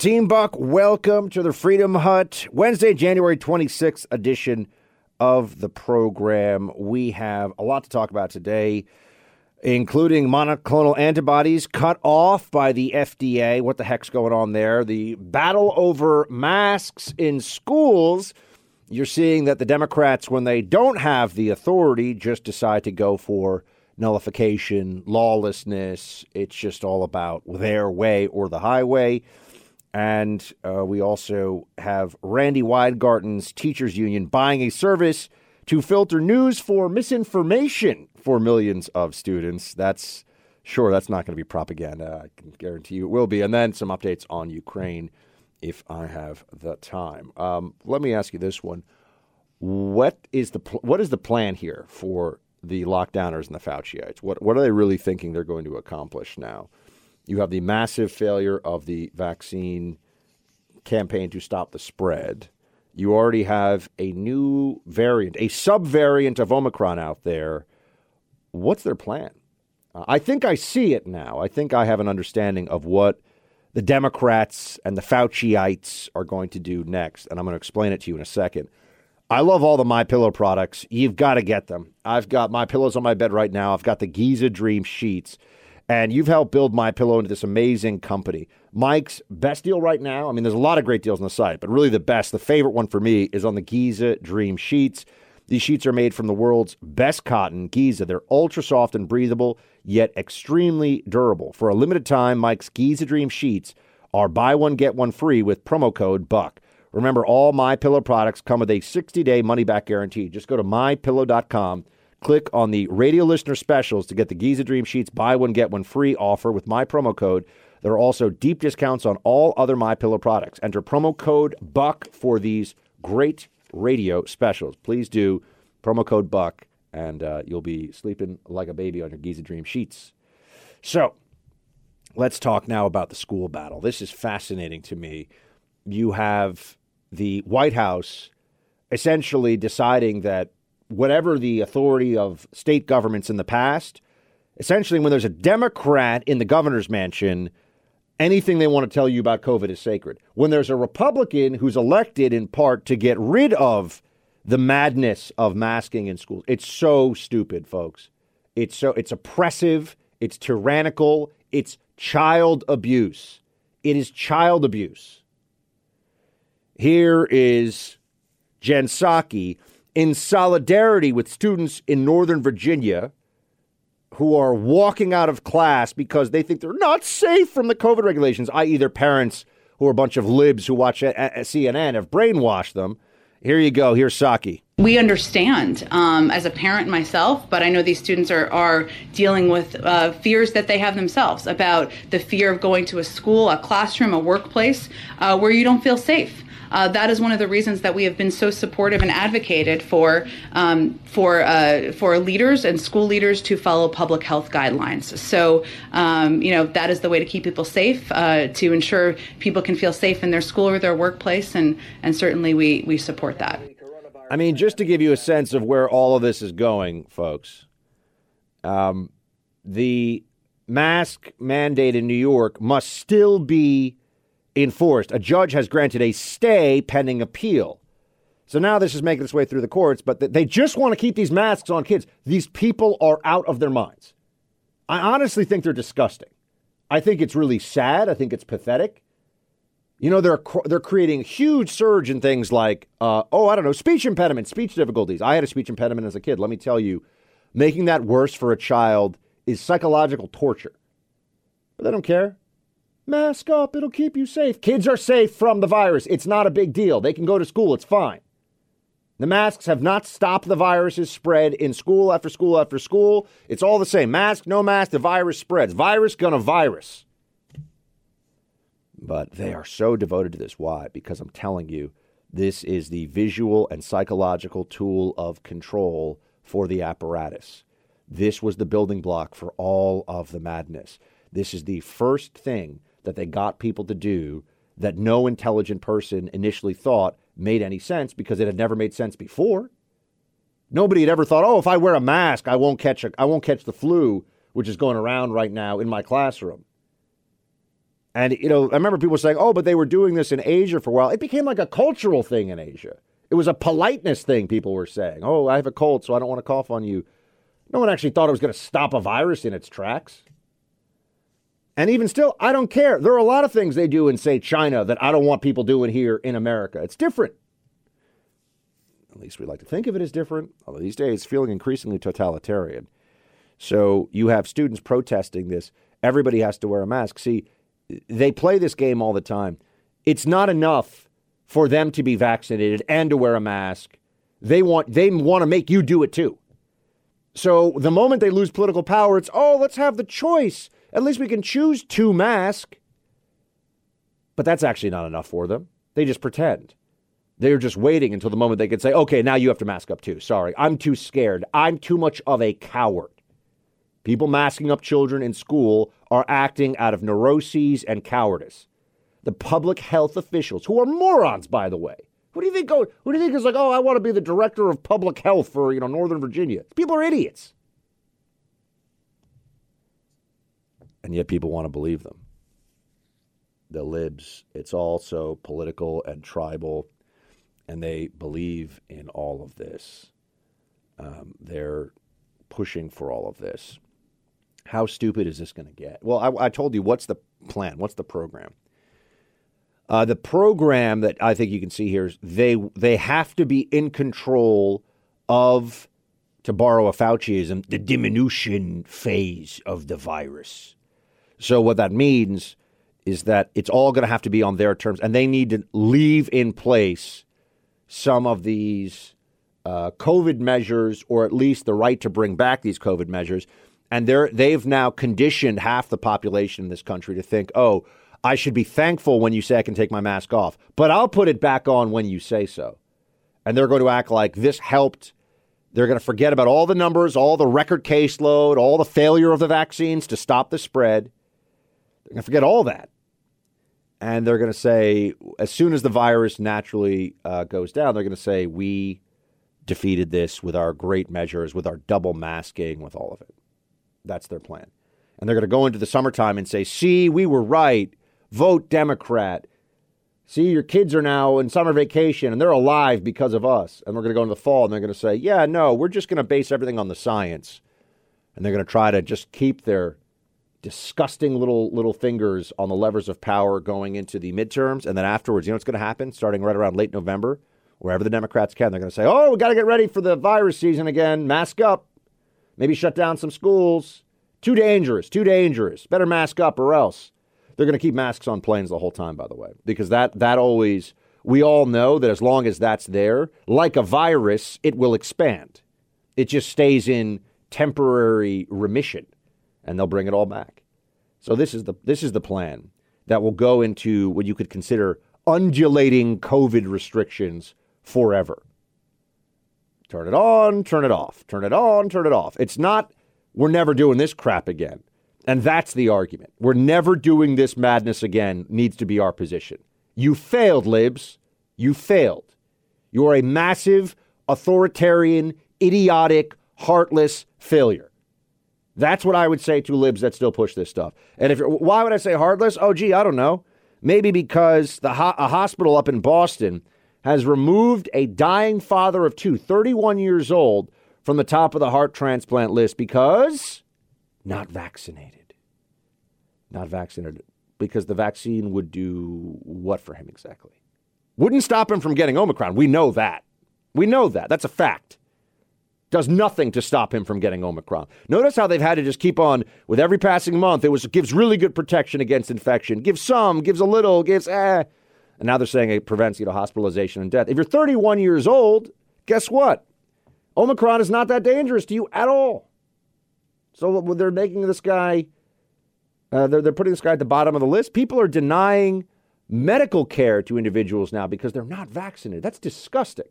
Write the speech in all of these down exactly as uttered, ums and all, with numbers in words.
TeamBuck, welcome to the Freedom Hut, Wednesday, January twenty-sixth edition of the program. We have a lot to talk about today, including monoclonal antibodies cut off by the F D A. What the heck's going on there? The battle over masks in schools. You're seeing that the Democrats, when they don't have the authority, just decide to go for nullification, lawlessness. It's just all about their way or the highway. And uh, we also have Randy Weingarten's teachers union buying a service to filter news for misinformation for millions of students. That's sure. That's not going to be propaganda. I can guarantee you it will be. And then some updates on Ukraine, if I have the time. Um, let me ask you this one. What is the pl- what is the plan here for the lockdowners and the Fauciites? What, what are they really thinking they're going to accomplish now? You have the massive failure of the vaccine campaign to stop the spread. You already have a new variant, a subvariant of Omicron out there. What's their plan? Uh, I think I see it now. I think I have an understanding of what the Democrats and the Fauciites are going to do next, and I'm going to explain it to you in a second. I love all the MyPillow products. You've got to get them. I've got MyPillows on my bed right now. I've got the Giza Dream Sheets. And you've helped build MyPillow into this amazing company. Mike's best deal right now, I mean, there's a lot of great deals on the site, but really the best, the favorite one for me is on the Giza Dream Sheets. These sheets are made from the world's best cotton, Giza. They're ultra soft and breathable, yet extremely durable. For a limited time, Mike's Giza Dream Sheets are buy one, get one free with promo code BUCK. Remember, all MyPillow products come with a sixty-day money-back guarantee. Just go to my pillow dot com. Click on the radio listener specials to get the Giza Dream Sheets buy one, get one free offer with my promo code. There are also deep discounts on all other MyPillow products. Enter promo code BUCK for these great radio specials. Please do promo code BUCK, and uh, you'll be sleeping like a baby on your Giza Dream Sheets. So let's talk now about the school battle. This is fascinating to me. You have the White House essentially deciding that whatever the authority of state governments in the past, essentially when there's a Democrat in the governor's mansion, anything they want to tell you about COVID is sacred. When there's a Republican who's elected in part to get rid of the madness of masking in schools, it's so stupid, folks. It's so it's oppressive. It's tyrannical. It's child abuse. It is child abuse. Here is Jen Psaki, in solidarity with students in Northern Virginia who are walking out of class because they think they're not safe from the COVID regulations, that is their parents who are a bunch of libs who watch C N N have brainwashed them. Here you go. Here's Psaki. We understand um, as a parent myself, but I know these students are, are dealing with uh, fears that they have themselves about the fear of going to a school, a classroom, a workplace uh, where you don't feel safe. Uh, that is one of the reasons that we have been so supportive and advocated for um, for uh, for leaders and school leaders to follow public health guidelines. So, um, you know, that is the way to keep people safe, uh, to ensure people can feel safe in their school or their workplace. And, and certainly we, we support that. I mean, just to give you a sense of where all of this is going, folks, um, the mask mandate in New York must still be enforced. A judge has granted a stay pending appeal. So now this is making its way through the courts, but they just want to keep these masks on kids. These people are out of their minds. I honestly think they're disgusting. I think it's really sad. I think it's pathetic. You know, they're they're creating a huge surge in things like, uh, oh, I don't know, speech impediment, speech difficulties. I had a speech impediment as a kid. Let me tell you, making that worse for a child is psychological torture. But they don't care. Mask up. It'll keep you safe. Kids are safe from the virus. It's not a big deal. They can go to school. It's fine. The masks have not stopped the virus's spread in school after school after school. It's all the same. Mask, no mask, the virus spreads. Virus gonna virus. But they are so devoted to this. Why? Because I'm telling you, this is the visual and psychological tool of control for the apparatus. This was the building block for all of the madness. This is the first thing that they got people to do that no intelligent person initially thought made any sense, because it had never made sense before. Nobody had ever thought, oh, if I wear a mask, I won't catch a, I won't catch the flu, which is going around right now in my classroom. And, you know, I remember people saying, oh, but they were doing this in Asia for a while. It became like a cultural thing in Asia. It was a politeness thing people were saying. Oh, I have a cold, so I don't want to cough on you. No one actually thought it was going to stop a virus in its tracks. And even still, I don't care. There are a lot of things they do in, say, China that I don't want people doing here in America. It's different. At least we like to think of it as different. Although these days, it's feeling increasingly totalitarian. So you have students protesting this. Everybody has to wear a mask. See, they play this game all the time. It's not enough for them to be vaccinated and to wear a mask. They want they want to make you do it too. So the moment they lose political power, it's, oh, let's have the choice. At least we can choose to mask. But that's actually not enough for them. They just pretend. They're just waiting until the moment they can say, okay, now you have to mask up too. Sorry, I'm too scared. I'm too much of a coward. People masking up children in school are acting out of neuroses and cowardice. The public health officials, who are morons, by the way. Who do you think go, who do you think is like, oh, I want to be the director of public health for, you know, Northern Virginia? People are idiots. And yet people want to believe them. The libs, it's all so political and tribal, and they believe in all of this. Um, they're pushing for all of this. How stupid is this going to get? Well, I, I told you, what's the plan? What's the program? Uh, the program that I think you can see here is they they have to be in control of, to borrow a Fauciism, the diminution phase of the virus. So what that means is that it's all going to have to be on their terms, and they need to leave in place some of these uh, COVID measures, or at least the right to bring back these COVID measures. And they're, they've now conditioned half the population in this country to think, oh, I should be thankful when you say I can take my mask off, but I'll put it back on when you say so. And they're going to act like this helped. They're going to forget about all the numbers, all the record caseload, all the failure of the vaccines to stop the spread. They're going to forget all that. And they're going to say, as soon as the virus naturally uh, goes down, they're going to say, we defeated this with our great measures, with our double masking, with all of it. That's their plan. And they're going to go into the summertime and say, see, we were right. Vote Democrat. See, your kids are now in summer vacation and they're alive because of us. And we're going to go into the fall and they're going to say, yeah, no, we're just going to base everything on the science. And they're going to try to just keep their disgusting little little fingers on the levers of power going into the midterms. And then afterwards, you know what's going to happen starting right around late November, wherever the Democrats can, they're going to say, oh, we got to get ready for the virus season again. Mask up. Maybe shut down some schools. Too dangerous. Too dangerous. Better mask up or else. They're going to keep masks on planes the whole time, by the way, because that that always, we all know that as long as that's there, like a virus, it will expand. It just stays in temporary remission and they'll bring it all back. So this is the this is the plan that will go into what you could consider undulating COVID restrictions forever. Turn it on, turn it off, turn it on, turn it off. It's not, we're never doing this crap again. And that's the argument. We're never doing this madness again needs to be our position. You failed, libs. You failed. You are a massive, authoritarian, idiotic, heartless failure. That's what I would say to libs that still push this stuff. And if you're, why would I say heartless? Oh, gee, I don't know. Maybe because the ho- a hospital up in Boston has removed a dying father of two, thirty-one years old, from the top of the heart transplant list because not vaccinated. Not vaccinated. Because the vaccine would do what for him exactly? Wouldn't stop him from getting Omicron. We know that. We know that. That's a fact. Does nothing to stop him from getting Omicron. Notice how they've had to just keep on with every passing month. It was gives really good protection against infection. Gives some, gives a little, gives eh. And now they're saying it prevents, you know, hospitalization and death. If you're thirty-one years old, guess what? Omicron is not that dangerous to you at all. So they're making this guy, uh, they're, they're putting this guy at the bottom of the list. People are denying medical care to individuals now because they're not vaccinated. That's disgusting.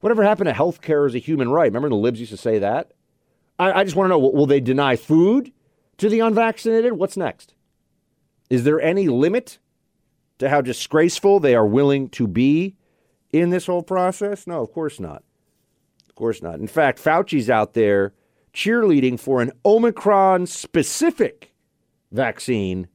Whatever happened to health care as a human right? Remember the libs used to say that? I, I just want to know, will they deny food to the unvaccinated? What's next? Is there any limit to how disgraceful they are willing to be in this whole process? No, of course not. Of course not. In fact, Fauci's out there cheerleading for an Omicron-specific vaccine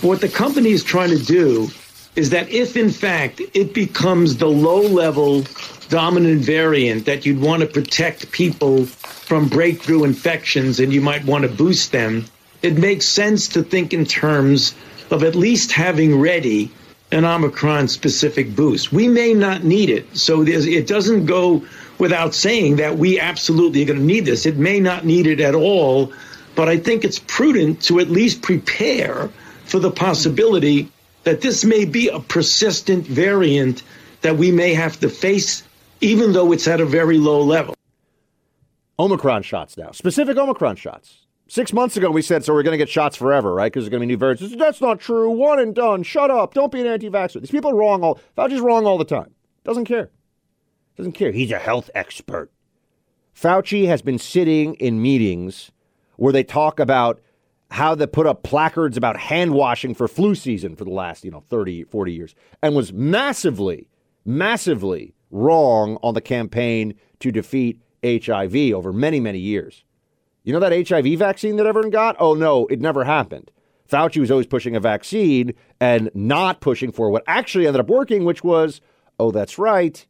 What the company is trying to do is that if, in fact, it becomes the low-level dominant variant that you'd want to protect people from breakthrough infections and you might want to boost them, it makes sense to think in terms of at least having ready an Omicron-specific boost. We may not need it, so it doesn't go without saying that we absolutely are going to need this. It may not need it at all, but I think it's prudent to at least prepare for the possibility that this may be a persistent variant that we may have to face, even though it's at a very low level. Omicron shots now, specific Omicron shots. Six months ago, we said, so we're going to get shots forever, right? Because there's going to be new variants. That's not true. One and done. Shut up. Don't be an anti-vaxxer. These people are wrong. All Fauci's wrong all the time. Doesn't care. Doesn't care. He's a health expert. Fauci has been sitting in meetings where they talk about how they put up placards about hand washing for flu season for the last, you know, thirty, forty years, and was massively, massively wrong on the campaign to defeat H I V over many, many years. You know that H I V vaccine that everyone got? Oh, no, it never happened. Fauci was always pushing a vaccine and not pushing for what actually ended up working, which was, oh, that's right,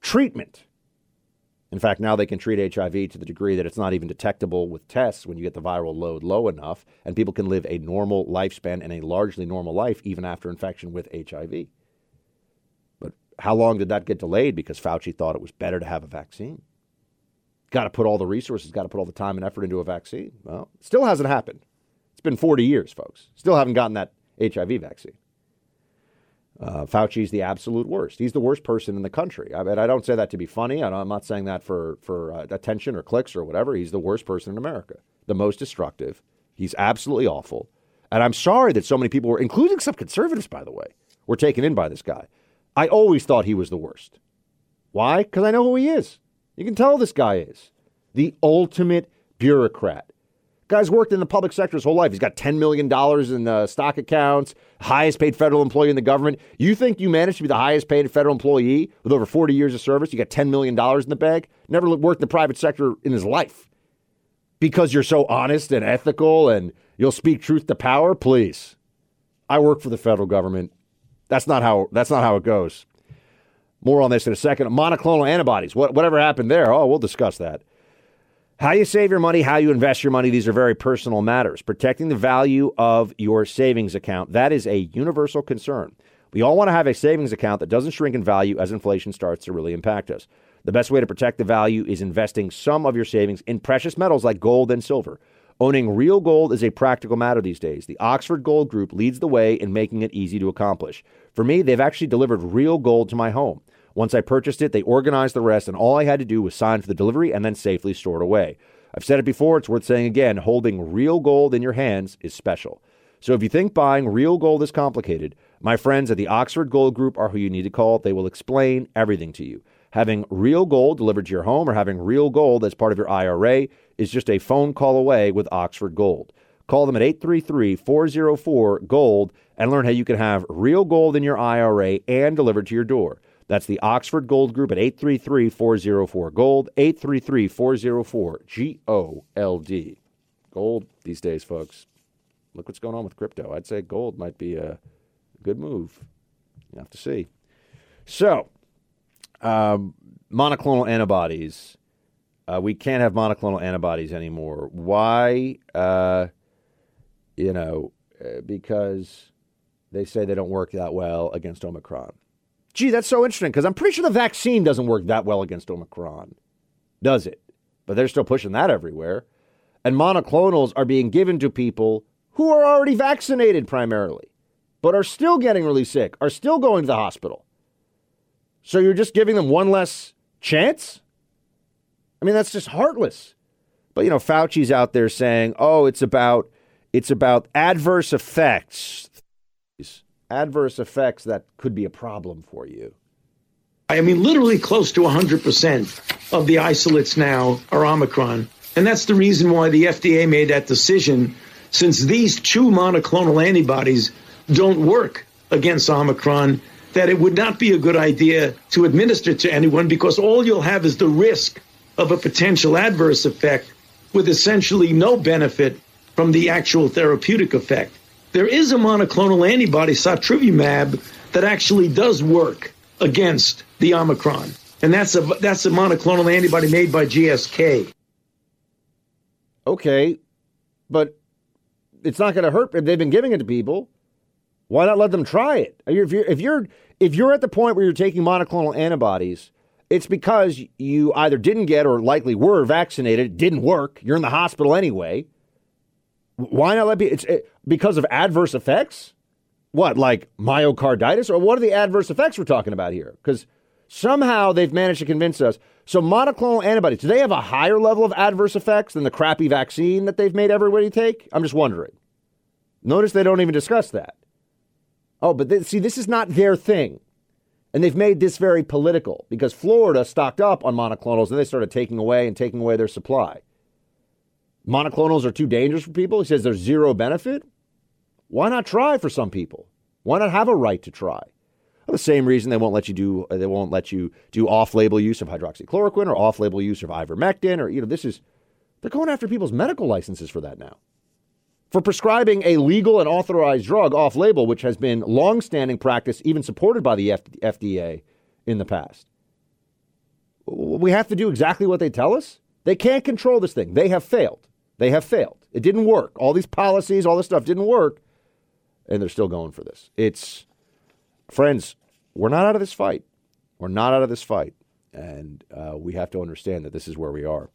treatment. In fact, now they can treat H I V to the degree that it's not even detectable with tests when you get the viral load low enough, and people can live a normal lifespan and a largely normal life even after infection with H I V. But how long did that get delayed? Because Fauci thought it was better to have a vaccine. Got to put all the resources, got to put all the time and effort into a vaccine. Well, still hasn't happened. It's been forty years, folks. Still haven't gotten that H I V vaccine. Uh, Fauci's the absolute worst. He's the worst person in the country. I mean, I don't say that to be funny. I don't, I'm not saying that for, for uh, attention or clicks or whatever. He's the worst person in America, the most destructive. He's absolutely awful. And I'm sorry that so many people were, including some conservatives, by the way, were taken in by this guy. I always thought he was the worst. Why? Because I know who he is. You can tell this guy is the ultimate bureaucrat. Guy's worked in the public sector his whole life. He's got ten million dollars in uh, stock accounts, highest paid federal employee in the government. You think you managed to be the highest paid federal employee with over forty years of service? You got ten million dollars in the bag? Never worked in the private sector in his life. Because you're so honest and ethical and you'll speak truth to power? Please. I work for the federal government. That's not how, that's not how it goes. More on this in a second. Monoclonal antibodies. What, whatever happened there? Oh, we'll discuss that. How you save your money, how you invest your money. These are very personal matters. Protecting the value of your savings account. That is a universal concern. We all want to have a savings account that doesn't shrink in value as inflation starts to really impact us. The best way to protect the value is investing some of your savings in precious metals like gold and silver. Owning real gold is a practical matter these days. The Oxford Gold Group leads the way in making it easy to accomplish. For me, they've actually delivered real gold to my home. Once I purchased it, they organized the rest, and all I had to do was sign for the delivery and then safely store it away. I've said it before, it's worth saying again, holding real gold in your hands is special. So if you think buying real gold is complicated, my friends at the Oxford Gold Group are who you need to call. They will explain everything to you. Having real gold delivered to your home or having real gold as part of your I R A is just a phone call away with Oxford Gold. Call them at eight three three, four oh four, GOLD and learn how you can have real gold in your I R A and delivered to your door. That's the Oxford Gold Group at eight three three, four oh four, GOLD, eight three three, four oh four, G O L D. Gold these days, folks. Look what's going on with crypto. I'd say gold might be a good move. You'll have to see. So, Um, monoclonal antibodies. Uh, we can't have monoclonal antibodies anymore. Why? Uh, you know, because they say they don't work that well against Omicron. Gee, that's so interesting because I'm pretty sure the vaccine doesn't work that well against Omicron, does it? But they're still pushing that everywhere. And monoclonals are being given to people who are already vaccinated primarily, but are still getting really sick, are still going to the hospital. So you're just giving them one less chance? I mean, that's just heartless. But, you know, Fauci's out there saying, oh, it's about it's about adverse effects, adverse effects that could be a problem for you. I mean, literally close to one hundred percent of the isolates now are Omicron. And that's the reason why the F D A made that decision, since these two monoclonal antibodies don't work against Omicron, that it would not be a good idea to administer to anyone because all you'll have is the risk of a potential adverse effect with essentially no benefit from the actual therapeutic effect. there is a monoclonal antibody, Sotrovimab, that actually does work against the Omicron. And that's a that's a monoclonal antibody made by G S K. Okay, but it's not going to hurt. They've been giving it to people. Why not let them try it? If you're, if you're if you're at the point where you're taking monoclonal antibodies, it's because you either didn't get or likely were vaccinated, didn't work. You're in the hospital anyway. Why not let be? It's it, because of adverse effects. What, like myocarditis, or what are the adverse effects we're talking about here? Because somehow they've managed to convince us. So monoclonal antibodies, do they have a higher level of adverse effects than the crappy vaccine that they've made everybody take? I'm just wondering. Notice they don't even discuss that. Oh, but they, see, this is not their thing. And they've made this very political because Florida stocked up on monoclonals and they started taking away and taking away their supply. Monoclonals are too dangerous for people. He says there's zero benefit. Why not try for some people? Why not have a right to try? Well, the same reason they won't let you do they won't let you do off-label use of hydroxychloroquine or off-label use of ivermectin, or you know, this is they're going after people's medical licenses for that now. For prescribing a legal and authorized drug off-label, which has been long-standing practice, even supported by the F D A in the past. We have to do exactly what they tell us. They can't control this thing. They have failed. They have failed. It didn't work. All these policies, all this stuff didn't work. And they're still going for this. It's, friends, we're not out of this fight. We're not out of this fight. And uh, we have to understand that this is where we are.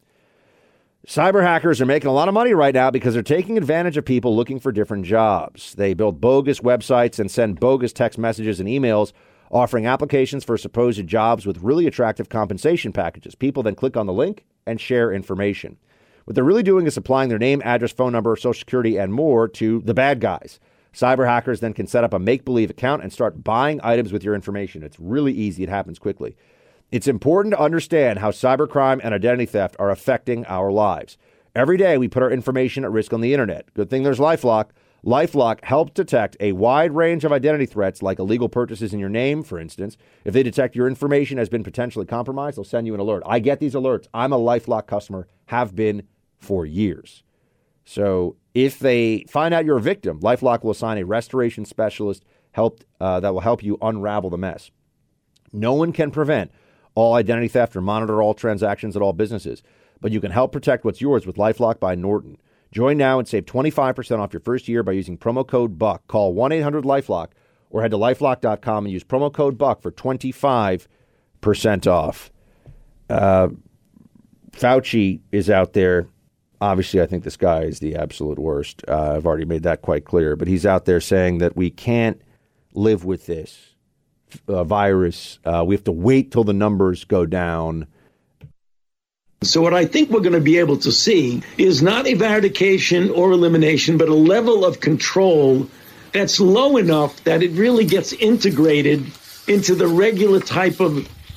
Cyber hackers are making a lot of money right now because they're taking advantage of people looking for different jobs. They build bogus websites and send bogus text messages and emails offering applications for supposed jobs with really attractive compensation packages. People then click on the link and share information. What they're really doing is supplying their name, address, phone number, social security, and more to the bad guys. Cyber hackers then can set up a make-believe account and start buying items with your information. It's really easy. It happens quickly. It's important to understand how cybercrime and identity theft are affecting our lives. Every day, we put our information at risk on the internet. Good thing there's LifeLock. LifeLock helps detect a wide range of identity threats, like illegal purchases in your name, for instance. If they detect your information has been potentially compromised, they'll send you an alert. I get these alerts. I'm a LifeLock customer, have been for years. So if they find out you're a victim, LifeLock will assign a restoration specialist helped, uh, that will help you unravel the mess. No one can prevent all identity theft or monitor all transactions at all businesses, but you can help protect what's yours with LifeLock by Norton. Join now and save twenty-five percent off your first year by using promo code BUCK. Call one eight hundred LifeLock or head to LifeLock dot com and use promo code BUCK for twenty-five percent off. Uh, Fauci is out there. Obviously, I think this guy is the absolute worst. Uh, I've already made that quite clear. But he's out there saying that we can't live with this uh, virus. Uh, we have to wait till the numbers go down. So what I think we're going to be able to see is not eradication or elimination, but a level of control that's low enough that it really gets integrated into the regular type of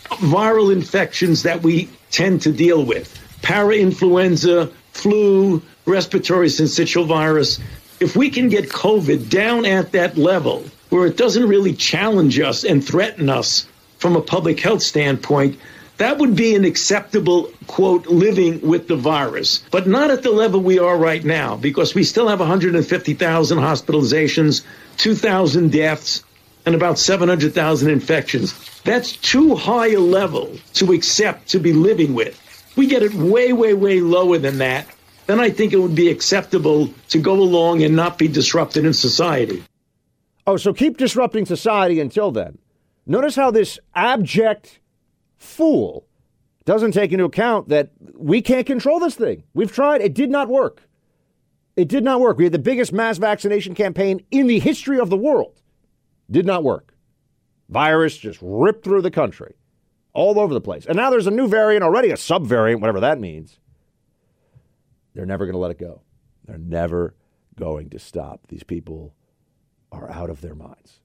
viral infections that we tend to deal with. Parainfluenza, flu, respiratory syncytial virus. If we can get COVID down at that level where it doesn't really challenge us and threaten us from a public health standpoint, that would be an acceptable, quote, living with the virus, but not at the level we are right now, because we still have one hundred fifty thousand hospitalizations, two thousand deaths, and about seven hundred thousand infections. That's too high a level to accept to be living with. We get it way, way, way lower than that, then I think it would be acceptable to go along and not be disrupted in society. Oh, so keep disrupting society until then. Notice how this abject fool doesn't take into account that we can't control this thing. We've tried. It did not work. It did not work. We had the biggest mass vaccination campaign in the history of the world. Did not work. Virus just ripped through the country. All over the place. And now there's a new variant already, a subvariant, whatever that means. They're never going to let it go. They're never going to stop. These people are out of their minds.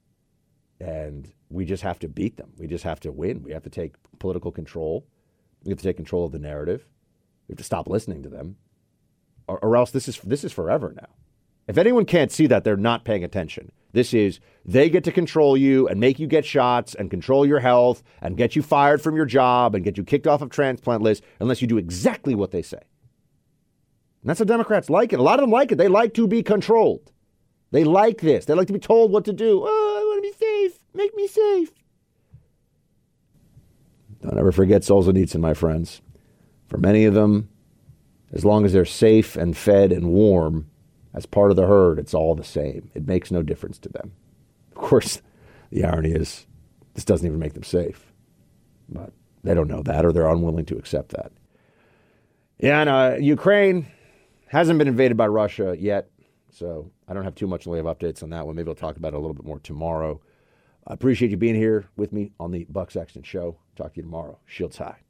And we just have to beat them. We just have to win. We have to take political control. We have to take control of the narrative. We have to stop listening to them. Or, or else this is this is forever now. If anyone can't see that, they're not paying attention. This is, they get to control you and make you get shots and control your health and get you fired from your job and get you kicked off of transplant lists unless you do exactly what they say. And that's how Democrats like it. A lot of them like it. They like to be controlled. They like this. They like to be told what to do. Oh, I want to be safe. Make me safe. Don't ever forget Solzhenitsyn, my friends. For many of them, as long as they're safe and fed and warm, as part of the herd, it's all the same. It makes no difference to them. Of course, the irony is this doesn't even make them safe. But they don't know that, or they're unwilling to accept that. Yeah, and uh, Ukraine hasn't been invaded by Russia yet, so I don't have too much in the way of updates on that one. Maybe I'll talk about it a little bit more tomorrow. I appreciate you being here with me on the Buck Sexton Show. Talk to you tomorrow. Shields high.